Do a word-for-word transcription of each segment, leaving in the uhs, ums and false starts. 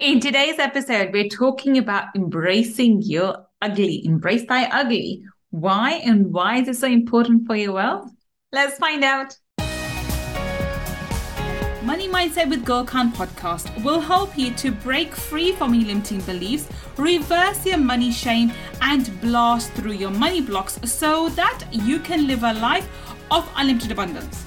In today's episode, we're talking about embracing your ugly. Embrace thy ugly. Why and why is it so important for your wealth? Let's find out. Money Mindset with Girl Count podcast will help you to break free from your limiting beliefs, reverse your money shame, and blast through your money blocks so that you can live a life of unlimited abundance.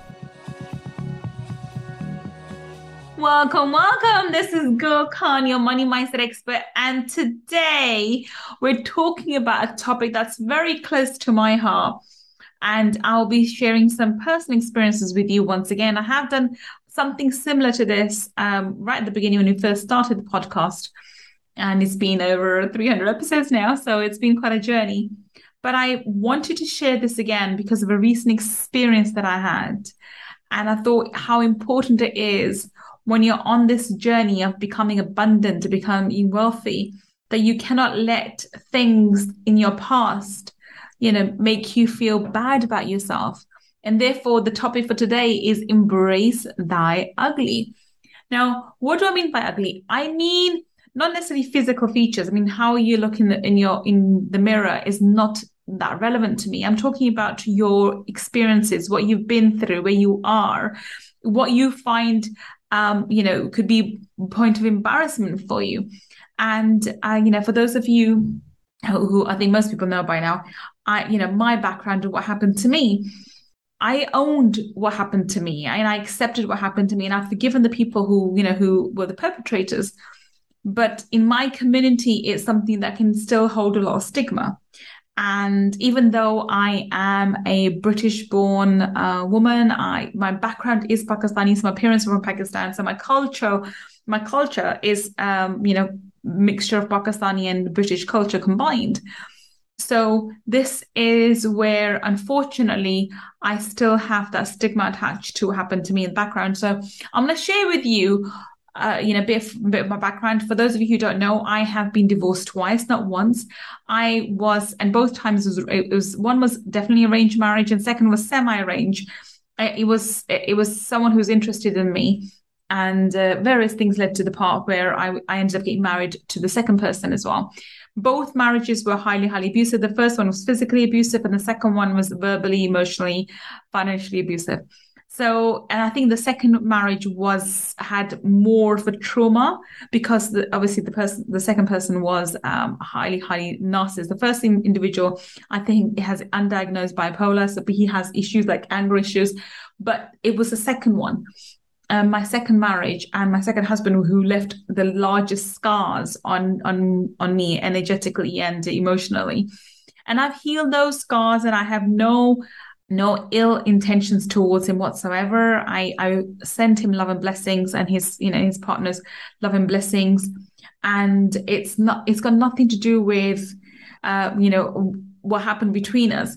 Welcome, welcome. This is Gul Khan, your money mindset expert. And today we're talking about a topic that's very close to my heart. And I'll be sharing some personal experiences with you once again. I have done something similar to this um, right at the beginning when we first started the podcast. And it's been over three hundred episodes now. So it's been quite a journey. But I wanted to share this again because of a recent experience that I had. And I thought how important it is when you're on this journey of becoming abundant, to becoming wealthy, that you cannot let things in your past, you know, make you feel bad about yourself. And therefore, the topic for today is embrace thy ugly. Now, what do I mean by ugly? I mean, not necessarily physical features. I mean, how you look in the, in your, in the mirror is not that relevant to me. I'm talking about your experiences, what you've been through, where you are, what you find Um, you know, could be a point of embarrassment for you. And, uh, you know, for those of you who, who I think most people know by now, I, you know, my background and what happened to me, I owned what happened to me and I accepted what happened to me and I've forgiven the people who, you know, who were the perpetrators. But in my community, it's something that can still hold a lot of stigma. And even though I am a British-born uh, woman, I my background is Pakistani, so my parents were from Pakistan. So my culture, my culture is um, you know, mixture of Pakistani and British culture combined. So this is where, unfortunately, I still have that stigma attached to what happened to me in the background. So I'm going to share with you, Uh, you know, a bit, of, bit of my background. For those of you who don't know, I have been divorced twice, not once. I was, and both times it was, it was one was definitely arranged marriage, and second was semi-arranged. It was it was someone who's interested in me, and uh, various things led to the part where I I ended up getting married to the second person as well. Both marriages were highly, highly abusive. The first one was physically abusive, and the second one was verbally, emotionally, financially abusive. So, and I think the second marriage was, had more of a trauma because the, obviously the person, the second person was um, highly, highly narcissistic. The first individual, I think he has undiagnosed bipolar. So he has issues like anger issues, but it was the second one, um, my second marriage and my second husband who left the largest scars on, on, on me energetically and emotionally. And I've healed those scars and I have no, no ill intentions towards him whatsoever. I, I sent him love and blessings and his, you know, his partners love and blessings. And it's not, it's got nothing to do with, uh, you know, what happened between us.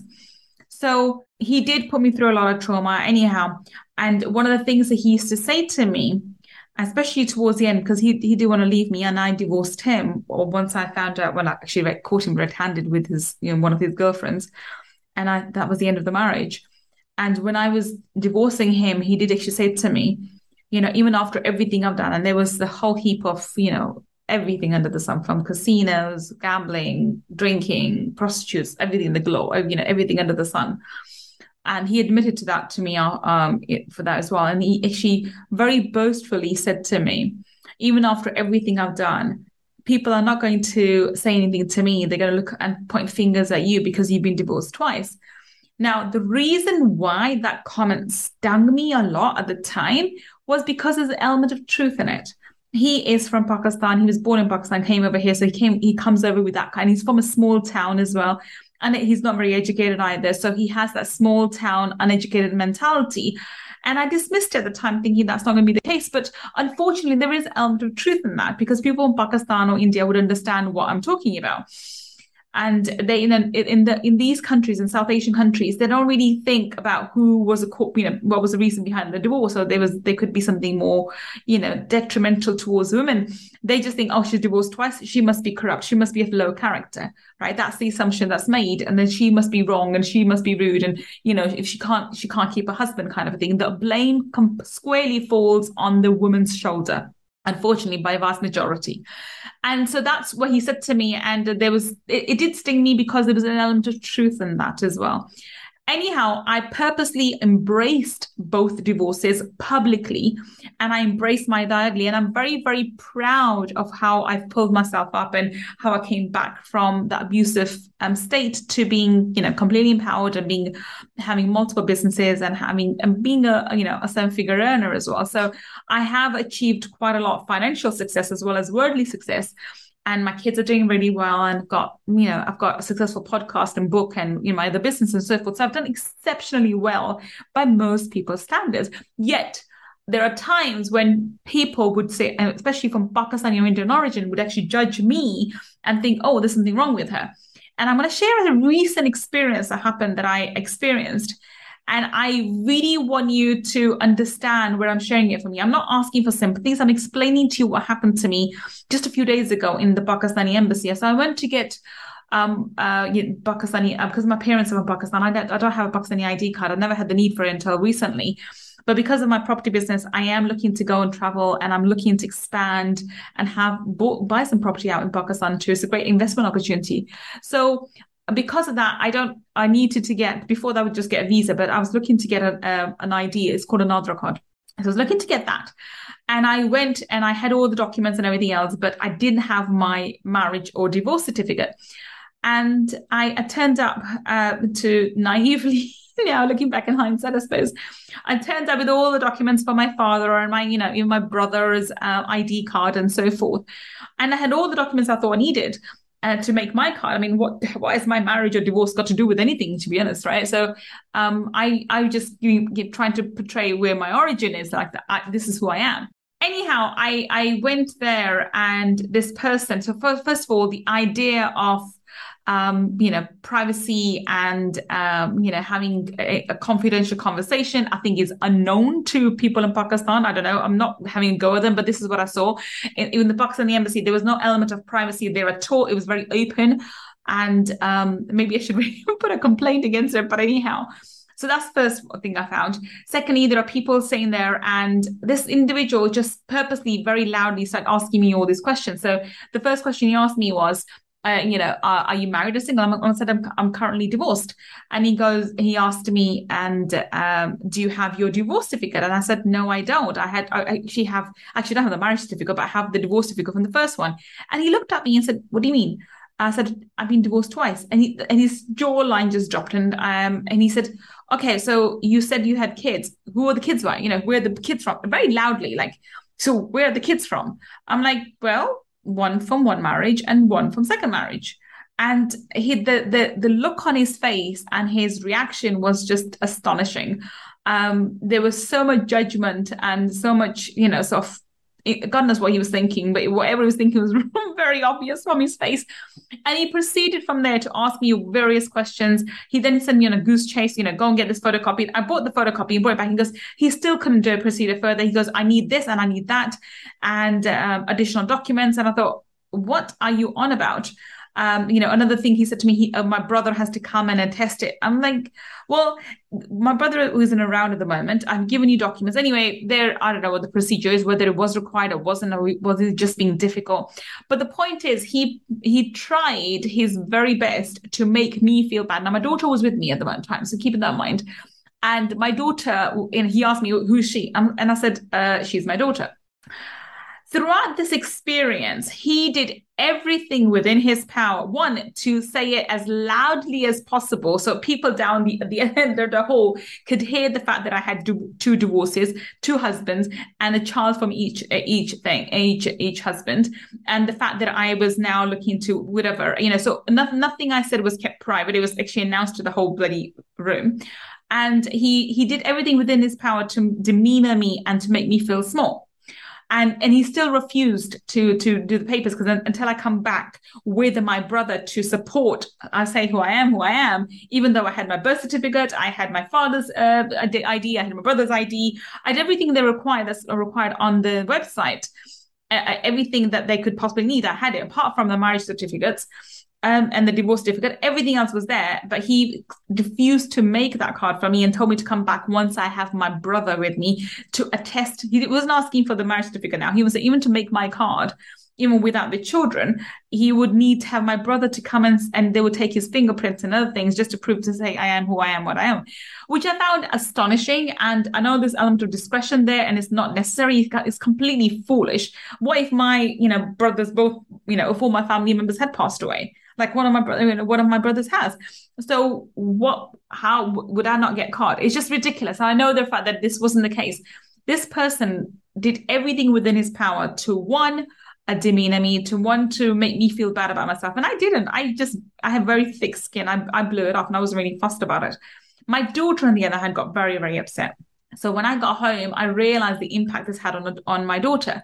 So he did put me through a lot of trauma anyhow. And one of the things that he used to say to me, especially towards the end, because he, he didn't want to leave me and I divorced him. Or once I found out, well, I actually caught him red handed with his, you know, one of his girlfriends. And I, that was the end of the marriage. And when I was divorcing him, he did actually say to me, you know, even after everything I've done, and there was the whole heap of, you know, everything under the sun from casinos, gambling, drinking, prostitutes, everything in the glow, you know, everything under the sun. And he admitted to that to me um, for that as well. And he actually very boastfully said to me, even after everything I've done, people are not going to say anything to me. They're going to look and point fingers at you because you've been divorced twice. Now, the reason why that comment stung me a lot at the time was because there's an element of truth in it. He is from Pakistan. He was born in Pakistan, came over here. So he came, he comes over with that kind. He's from a small town as well. And he's not very educated either. So he has that small town, uneducated mentality. And I dismissed it at the time thinking that's not going to be the case. But unfortunately, there is an element of truth in that because people in Pakistan or India would understand what I'm talking about. And they in the, in the in these countries, in South Asian countries, they don't really think about who was a co- you know what was the reason behind the divorce. So there was there could be something more you know detrimental towards women. They just think, oh, she's divorced twice, she must be corrupt, she must be of low character, right? That's the assumption that's made, and then she must be wrong and she must be rude, and you know if she can't she can't keep her husband, kind of a thing. The blame com- squarely falls on the woman's shoulder, unfortunately, by a vast majority. And so that's what he said to me. And there was, it, it did sting me because there was an element of truth in that as well. Anyhow, I purposely embraced both divorces publicly, and I embraced my diary, and I'm very, very proud of how I've pulled myself up and how I came back from that abusive um, state to being, you know, completely empowered and being, having multiple businesses and having, and being a, you know, a seven figure earner as well. So I have achieved quite a lot of financial success as well as worldly success. And my kids are doing really well, and got, you know, I've got a successful podcast and book and, you know, my other business and so forth. So I've done exceptionally well by most people's standards. Yet there are times when people would say, and especially from Pakistani or Indian origin, would actually judge me and think, oh, there's something wrong with her. And I'm going to share a recent experience that happened that I experienced. And I really want you to understand where I'm sharing it from you. I'm not asking for sympathies. I'm explaining to you what happened to me just a few days ago in the Pakistani embassy. So I went to get um, uh, you know, Pakistani, uh, because my parents are from Pakistan. I don't, I don't have a Pakistani I D card. I never had the need for it until recently. But because of my property business, I am looking to go and travel, and I'm looking to expand and have bought, buy some property out in Pakistan too. It's a great investment opportunity. So because of that, I don't, I needed to get, before that I would just get a visa, but I was looking to get a, a, an I D. It's called a NADRA card. So I was looking to get that. And I went and I had all the documents and everything else, but I didn't have my marriage or divorce certificate. And I, I turned up uh, to naively, now looking back in hindsight, I suppose, I turned up with all the documents for my father and my, you know, even my brother's uh, I D card and so forth. And I had all the documents I thought I needed Uh, to make my card. I mean, what what has my marriage or divorce got to do with anything, to be honest, right? So um, I I just you, you, trying to portray where my origin is, like that. I, this is who I am. Anyhow, I I went there, and this person. So first, first of all, the idea of um, you know privacy and um, you know having a, a confidential conversation, I think, is unknown to people in Pakistan. I don't know. I'm not having a go at them, but this is what I saw. In, in the Pakistani embassy, there was no element of privacy there at all. It was very open, and um, maybe I should put a complaint against it. But anyhow. So that's the first thing I found. Secondly, there are people sitting there, and this individual just purposely very loudly started asking me all these questions. So the first question he asked me was, uh, you know, are, are you married or single? I'm, I said, I'm, I'm currently divorced. And he goes, he asked me, and um, do you have your divorce certificate? And I said, no, I don't. I had, I actually have, actually don't have the marriage certificate, but I have the divorce certificate from the first one. And he looked at me and said, what do you mean? I said, I've been divorced twice. And he, and his jawline just dropped. And um, and he said, okay, so you said you had kids. Who are the kids by? You know, where are the kids from? Very loudly, like, so where are the kids from? I'm like, well, one from one marriage and one from second marriage. And he, the the the look on his face and his reaction was just astonishing. Um, there was so much judgment and so much, you know, sort of, God knows what he was thinking, but whatever he was thinking was very obvious from his face. And he proceeded from there to ask me various questions. He then sent me on a goose chase, you know, go and get this photocopy. I bought the photocopy and brought it back. He goes, he still couldn't do it, proceeded further. He goes, I need this and I need that and um, additional documents. And I thought, what are you on about? Um, you know, another thing he said to me, he, uh, my brother has to come and attest it. I'm like, well, my brother isn't around at the moment. I've given you documents. Anyway, there, I don't know what the procedure is, whether it was required or wasn't, or was it just being difficult? But the point is, he he tried his very best to make me feel bad. Now, my daughter was with me at the moment time, so keep that in mind. And my daughter, and he asked me, who's she? Um, and I said, uh, she's my daughter. Throughout this experience, he did everything within his power, one, to say it as loudly as possible so people down the, the end of the hall could hear the fact that I had du- two divorces, two husbands, and a child from each each thing, each each husband, and the fact that I was now looking to whatever, you know, so no- nothing I said was kept private. It was actually announced to the whole bloody room. And he he did everything within his power to demeanor me and to make me feel small. And and he still refused to to do the papers, because until I come back with my brother to support, I say who I am, who I am, even though I had my birth certificate, I had my father's uh, I D, I had my brother's I D, I had everything they required that's required on the website, uh, everything that they could possibly need. I had it, apart from the marriage certificates um, and the divorce certificate. Everything else was there, but he refused to make that card for me and told me to come back once I have my brother with me to attest. He wasn't asking for the marriage certificate now. He was even to make my card, even without the children, he would need to have my brother to come and, and they would take his fingerprints and other things just to prove, to say, I am who I am, what I am, which I found astonishing. And I know there's element of discretion there, and it's not necessary. It's completely foolish. What if my, you know, brothers, both, you know, if all my family members had passed away, like one of my brother, you know, one of my brothers has. So what, how would I not get caught? It's just ridiculous. I know the fact that this wasn't the case. This person did everything within his power to, one, a demeanor me, to want to make me feel bad about myself. And I didn't. I just, I have very thick skin. I, I blew it off and I wasn't really fussed about it. My daughter, on the other hand, got very, very upset. So when I got home, I realized the impact this had on, on my daughter.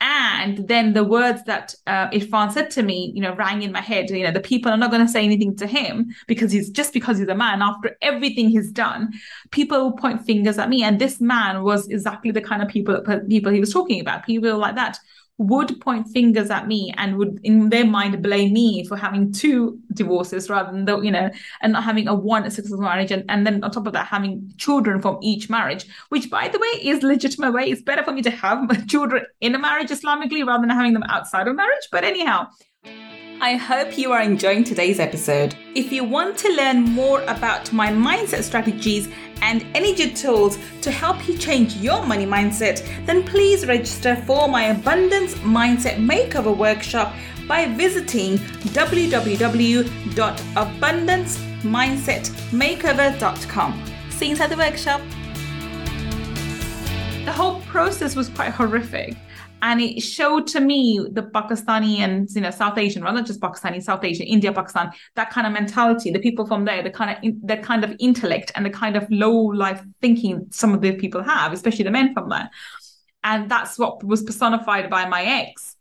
And then the words that uh, Irfan said to me, you know, rang in my head. You know, the people are not going to say anything to him because he's just because he's a man. After everything he's done, people point fingers at me. And this man was exactly the kind of people, people he was talking about, people like that. Would point fingers at me and would, in their mind, blame me for having two divorces rather than the, you know, and not having a one a successful marriage, and, and then on top of that having children from each marriage, which, by the way, is legitimate way. It's better for me to have children in a marriage Islamically rather than having them outside of marriage. But anyhow, I hope you are enjoying today's episode. If you want to learn more about my mindset strategies and energy tools to help you change your money mindset, then please register for my Abundance Mindset Makeover Workshop by visiting w w w dot abundance mindset makeover dot com. See you inside the workshop. The whole process was quite horrific. And it showed to me the Pakistani and, you know, South Asian, well, not just Pakistani, South Asian, India, Pakistan, that kind of mentality, the people from there, the kind of, the kind of intellect and the kind of low life thinking some of the people have, especially the men from there. And that's what was personified by my ex.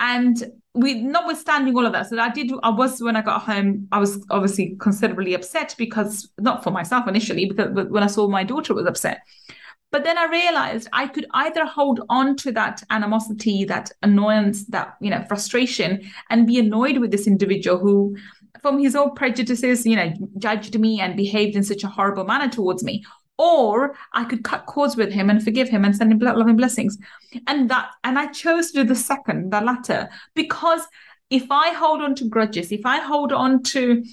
And we, notwithstanding all of that, so I did, I was, when I got home, I was obviously considerably upset, because not for myself initially, because when I saw my daughter was upset. But then I realized I could either hold on to that animosity, that annoyance, that, you know, frustration, and be annoyed with this individual who, from his own prejudices, you know, judged me and behaved in such a horrible manner towards me. Or I could cut cords with him and forgive him and send him loving blessings. And that, and I chose to do the second, the latter, because if I hold on to grudges, if I hold on to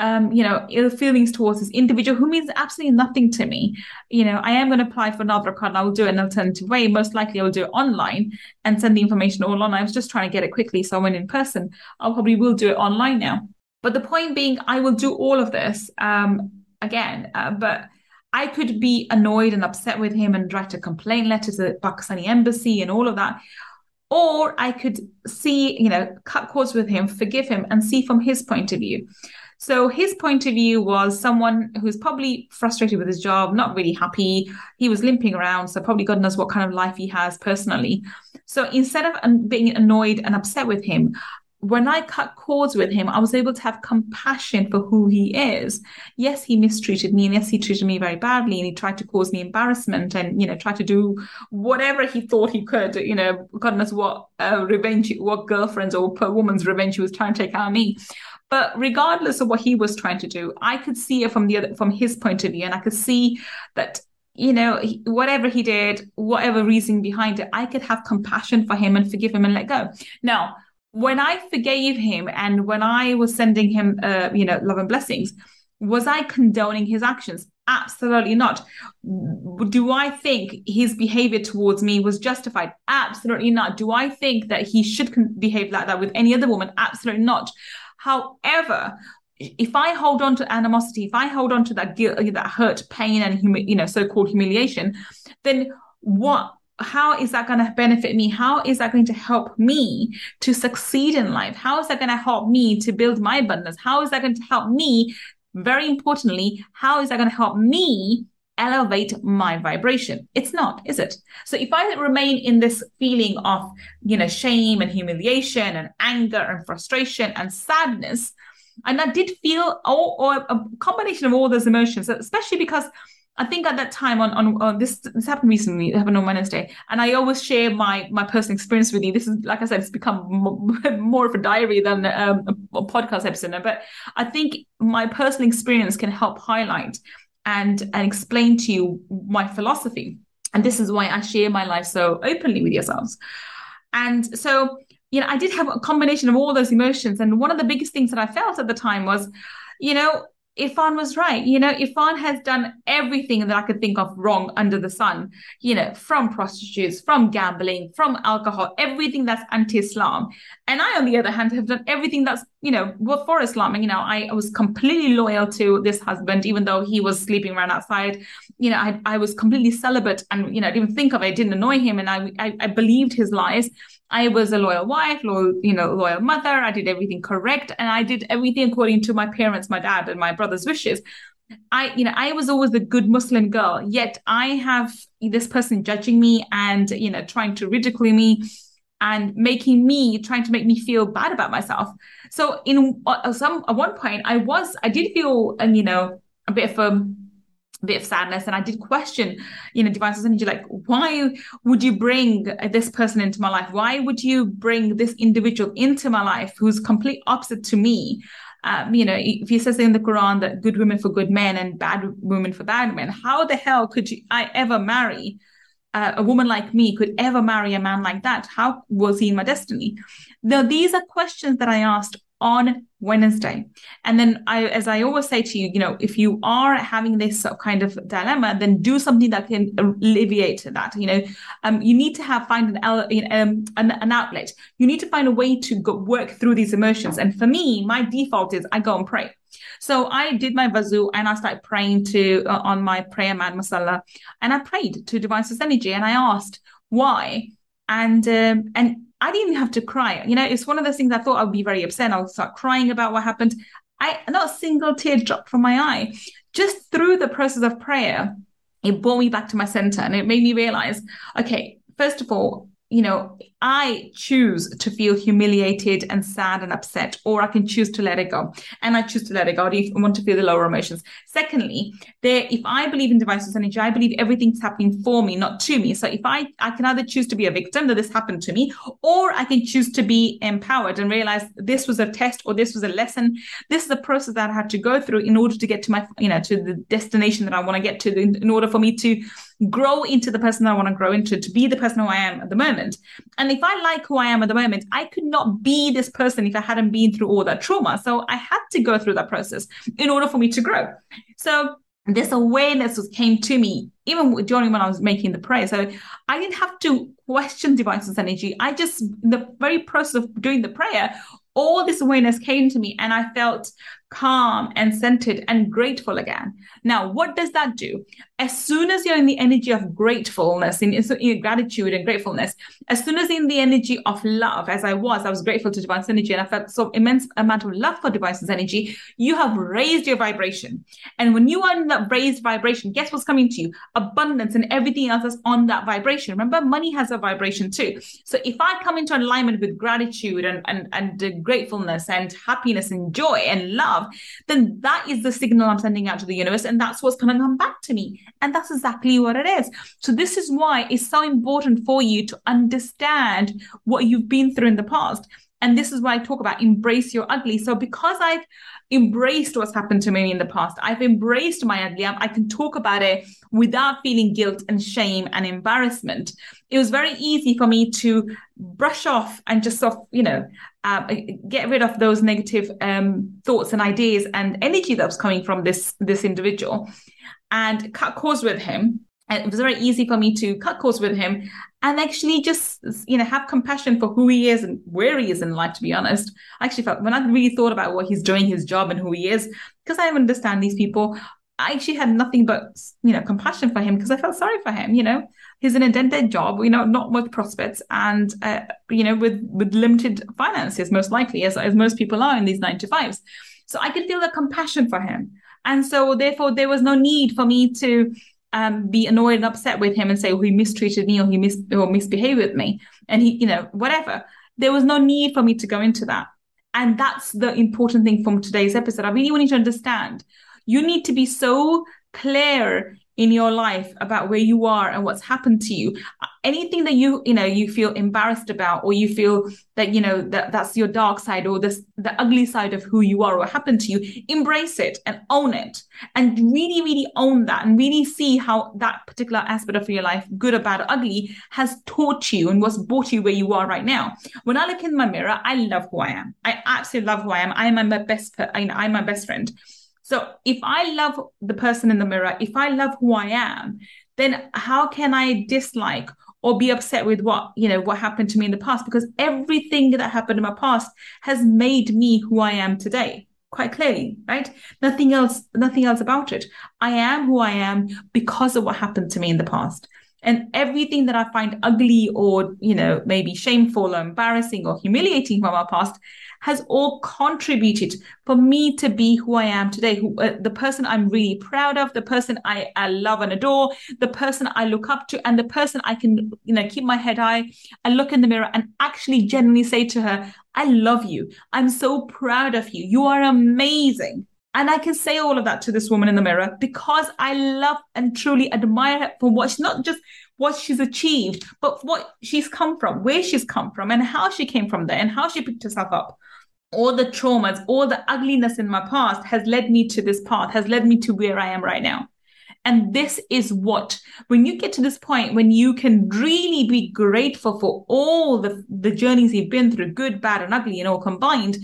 Um, you know, ill feelings towards this individual who means absolutely nothing to me. You know, I am going to apply for NADRA card, and I will do it in an alternative way. Most likely I will do it online and send the information all on. I was just trying to get it quickly, so I went in person. I probably will do it online now. But the point being, I will do all of this um, again. Uh, but I could be annoyed and upset with him and write a complaint letter to the Pakistani embassy and all of that. Or I could see, you know, cut cords with him, forgive him, and see from his point of view. So his point of view was someone who's probably frustrated with his job, not really happy. He was limping around, so probably God knows what kind of life he has personally. So instead of being annoyed and upset with him, when I cut cords with him, I was able to have compassion for who he is. Yes, he mistreated me, and yes, he treated me very badly, and he tried to cause me embarrassment and, you know, tried to do whatever he thought he could, you know, God knows what uh, revenge, what girlfriend's or per woman's revenge he was trying to take out of me. But regardless of what he was trying to do, I could see it from the other, from his point of view, and I could see that, you know, whatever he did, whatever reason behind it, I could have compassion for him and forgive him and let go. Now, when I forgave him and when I was sending him, uh, you know, love and blessings, was I condoning his actions? Absolutely not. Do I think his behavior towards me was justified? Absolutely not. Do I think that he should con- behave like that with any other woman? Absolutely not. However, if I hold on to animosity, if I hold on to that guilt, that hurt, pain, and humi- you know, so-called humiliation, then what? How is that going to benefit me? How is that going to help me to succeed in life? How is that going to help me to build my abundance? How is that going to help me? Very importantly, how is that going to help me elevate my vibration. It's not, is it? So if I remain in this feeling of, you know, shame and humiliation and anger and frustration and sadness, and I did feel all, or a combination of all those emotions, especially because I think at that time on, on, on this, this happened recently, it happened on Wednesday. And I always share my, my personal experience with you. This is, like I said, it's become more, more of a diary than um, a podcast episode. But I think my personal experience can help highlight and, and explain to you my philosophy. And this is why I share my life so openly with yourselves. And so, you know, I did have a combination of all those emotions. And one of the biggest things that I felt at the time was, you know, Irfan was right. You know, Irfan has done everything that I could think of wrong under the sun, you know, from prostitutes, from gambling, from alcohol, everything that's anti-Islam. And I, on the other hand, have done everything that's, you know, for Islam. And, you know, I, I was completely loyal to this husband, even though he was sleeping around outside. You know, I, I was completely celibate and, you know, I didn't think of it, I didn't annoy him. And I, I, I believed his lies. I was a loyal wife, loyal, you know, loyal mother. I did everything correct. And I did everything according to my parents, my dad and my brother's wishes. I, you know, I was always the good Muslim girl, yet I have this person judging me and, you know, trying to ridicule me and making me, trying to make me feel bad about myself. So in uh, some, at one point I was, I did feel, um, you know, a bit of a, bit of sadness, and I did question, you know, divine energy, like, why would you bring this person into my life? Why would you bring this individual into my life who's complete opposite to me? Um, you know, if he says in the Quran that good women for good men and bad women for bad men, how the hell could you, I ever marry uh, a woman like me, could ever marry a man like that? How was he in my destiny? Now, these are questions that I asked on Wednesday. And then I, as I always say to you, you know, if you are having this kind of dilemma, then do something that can alleviate that. You know, um, you need to have, find an, um, an, an outlet. You need to find a way to go work through these emotions. And for me, my default is I go and pray. So I did my wuzu and I started praying to, uh, on my prayer mat, masala, and I prayed to divine source energy and I asked why. And, um, and, I didn't have to cry. You know, it's one of those things I thought I'd be very upset and I'll start crying about what happened. I, not a single tear dropped from my eye. Just through the process of prayer, it brought me back to my center and it made me realize, okay, first of all, you know, I choose to feel humiliated and sad and upset, or I can choose to let it go. And I choose to let it go. I want to feel the lower emotions. Secondly, there, if I believe in divine source energy, I believe everything's happening for me, not to me. So if I, I can either choose to be a victim that this happened to me, or I can choose to be empowered and realize this was a test, or this was a lesson. This is a process that I had to go through in order to get to my, you know, to the destination that I want to get to, in order for me to grow into the person that I want to grow into, to be the person who I am at the moment. And if I like who I am at the moment, I could not be this person if I hadn't been through all that trauma. So I had to go through that process in order for me to grow. So this awareness was, came to me even during when I was making the prayer. So I didn't have to question divine source energy. I just, in the very process of doing the prayer, all this awareness came to me and I felt calm and centered and grateful again. Now, what does that do? As soon as you're in the energy of gratefulness, in, in gratitude and gratefulness, as soon as in the energy of love, as I was, I was grateful to divine source energy and I felt so immense amount of love for divine source energy, you have raised your vibration. And when you are in that raised vibration, guess what's coming to you? Abundance and everything else is on that vibration. Remember, money has a vibration too. So if I come into alignment with gratitude and, and, and uh, gratefulness and happiness and joy and love, then that is the signal I'm sending out to the universe, and that's what's going to come back to me. And that's exactly what it is. So this is why it's so important for you to understand what you've been through in the past. And this is why I talk about embrace your ugly. So because I've embraced what's happened to me in the past, I've embraced my ugly, I can talk about it without feeling guilt and shame and embarrassment. It was very easy for me to brush off and just sort of, you know, uh, get rid of those negative um, thoughts and ideas and energy that was coming from this, this individual and cut cords with him. And it was very easy for me to cut course with him and actually just, you know, have compassion for who he is and where he is in life, to be honest. I actually felt, when I really thought about what he's doing, his job and who he is, because I understand these people, I actually had nothing but, you know, compassion for him because I felt sorry for him. You know, he's in a dead, dead job, you know, not much prospects and, uh, you know, with, with limited finances, most likely, as, as most people are in these nine to fives. So I could feel the compassion for him. And so therefore there was no need for me to um, be annoyed and upset with him and say, oh, he mistreated me or he mis- or misbehaved with me. And he, you know, whatever. There was no need for me to go into that. And that's the important thing from today's episode. I really want you to understand, you need to be so clear in your life about where you are and what's happened to you. Anything that you, you know, you feel embarrassed about, or you feel that, you know, that that's your dark side or this, the ugly side of who you are or what happened to you, embrace it and own it, and really, really own that, and really see how that particular aspect of your life, good or bad or ugly, has taught you and what's brought you where you are right now. When I look in my mirror, I love who I am. I absolutely love who I am. I am my best, you know, I'm my best friend. So if I love the person in the mirror, if I love who I am, then how can I dislike or be upset with what, you know, what happened to me in the past? Because everything that happened in my past has made me who I am today, quite clearly, right? Nothing else, nothing else about it. I am who I am because of what happened to me in the past. And everything that I find ugly or, you know, maybe shameful or embarrassing or humiliating from our past has all contributed for me to be who I am today, who, uh, the person I'm really proud of, the person I, I love and adore, the person I look up to, and the person I can, you know, keep my head high and look in the mirror and actually genuinely say to her, I love you. I'm so proud of you. You are amazing. And I can say all of that to this woman in the mirror because I love and truly admire her for what she's not just what she's achieved, but what she's come from, where she's come from, and how she came from there, and how she picked herself up. All the traumas, all the ugliness in my past has led me to this path, has led me to where I am right now. And this is what, when you get to this point, when you can really be grateful for all the, the journeys you've been through, good, bad, and ugly, and all combined,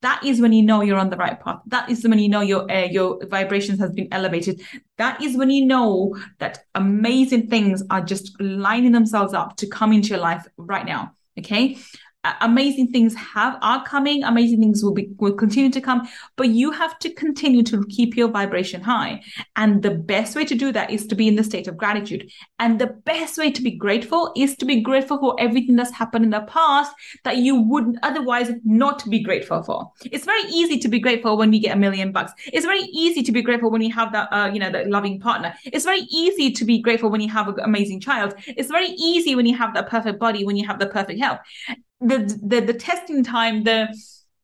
that is when you know you're on the right path. That is when you know your uh, your vibrations has been elevated. That is when you know that amazing things are just lining themselves up to come into your life right now. Okay, uh, amazing things have are coming. Amazing things will be will continue to come. But you have to continue to keep your vibration high. And the best way to do that is to be in the state of gratitude. And the best way to be grateful is to be grateful for everything that's happened in the past that you would otherwise not be grateful for. It's very easy to be grateful when we get a million bucks. It's very easy to be grateful when you have that, uh, you know, that loving partner. It's very easy to be grateful when you have an amazing child. It's very easy when you have that perfect body, when you have the perfect health. The, the, the testing time, the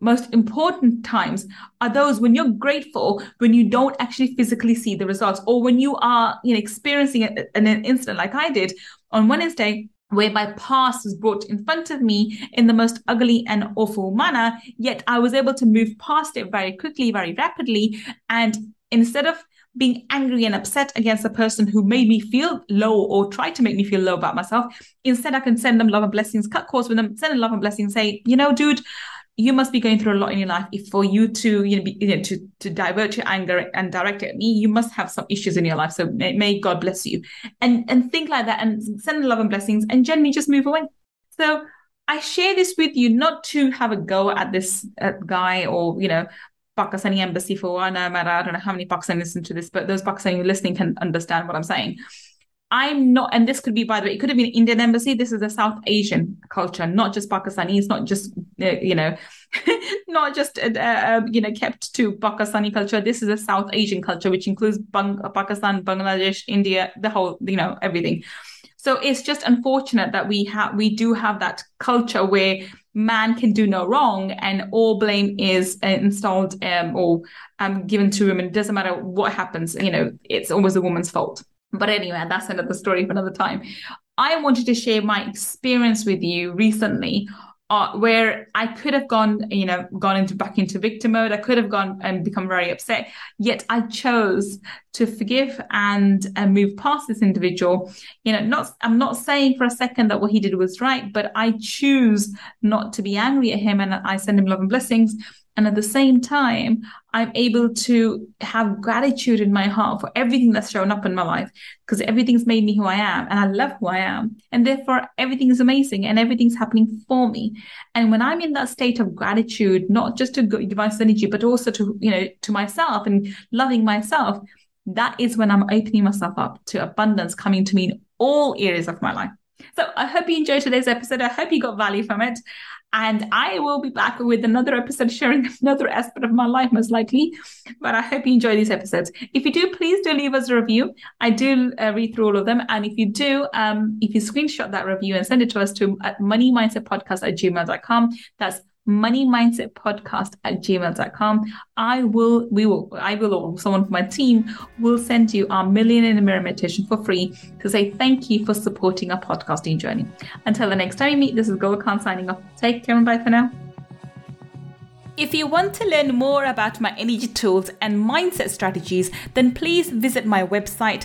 most important times are those when you're grateful when you don't actually physically see the results, or when you are, you know, experiencing an, an incident like I did on Wednesday, where my past was brought in front of me in the most ugly and awful manner, yet I was able to move past it very quickly, very rapidly. And instead of being angry and upset against the person who made me feel low or tried to make me feel low about myself, instead I can send them love and blessings, cut cords with them, send them love and blessings, say, you know, dude, you must be going through a lot in your life. If for you to, you know, be, you know, to, to divert your anger and direct it at me, you must have some issues in your life. So may, may God bless you. And, and think like that and send love and blessings and gently just move away. So I share this with you not to have a go at this at guy or, you know, Pakistani embassy for one. I don't know how many Pakistanis listen to this, but those Pakistani listening can understand what I'm saying. I'm not, and this could be, by the way, it could have been Indian embassy. This is a South Asian culture, not just Pakistani. It's not just, uh, you know, not just, uh, uh, you know, kept to Pakistani culture. This is a South Asian culture, which includes Bang- Pakistan, Bangladesh, India, the whole, you know, everything. So it's just unfortunate that we have, we do have that culture where man can do no wrong and all blame is installed um, or um, given to women. It doesn't matter what happens, you know, it's always a woman's fault. But anyway, that's another story for another time. I wanted to share my experience with you recently uh, where I could have gone, you know, gone into back into victim mode. I could have gone and become very upset, yet I chose to forgive and, and move past this individual. You know, not, I'm not saying for a second that what he did was right, but I choose not to be angry at him and I send him love and blessings. And at the same time, I'm able to have gratitude in my heart for everything that's shown up in my life, because everything's made me who I am and I love who I am. And therefore, everything is amazing and everything's happening for me. And when I'm in that state of gratitude, not just to divine energy, but also to, you know, to myself and loving myself, that is when I'm opening myself up to abundance coming to me in all areas of my life. So I hope you enjoyed today's episode. I hope you got value from it. And I will be back with another episode sharing another aspect of my life, most likely. But I hope you enjoy these episodes. If you do, please do leave us a review. I do uh, read through all of them. And if you do, um, if you screenshot that review and send it to us to at money mindset podcast at gmail dot com, that's money mindset podcast at gmail dot com. I will, we will, I will, or someone from my team will send you our Millionaire in Mirror meditation for free to say thank you for supporting our podcasting journey. Until the next time we meet, this is Gul Khan signing off. Take care and bye for now. If you want to learn more about my energy tools and mindset strategies, then please visit my website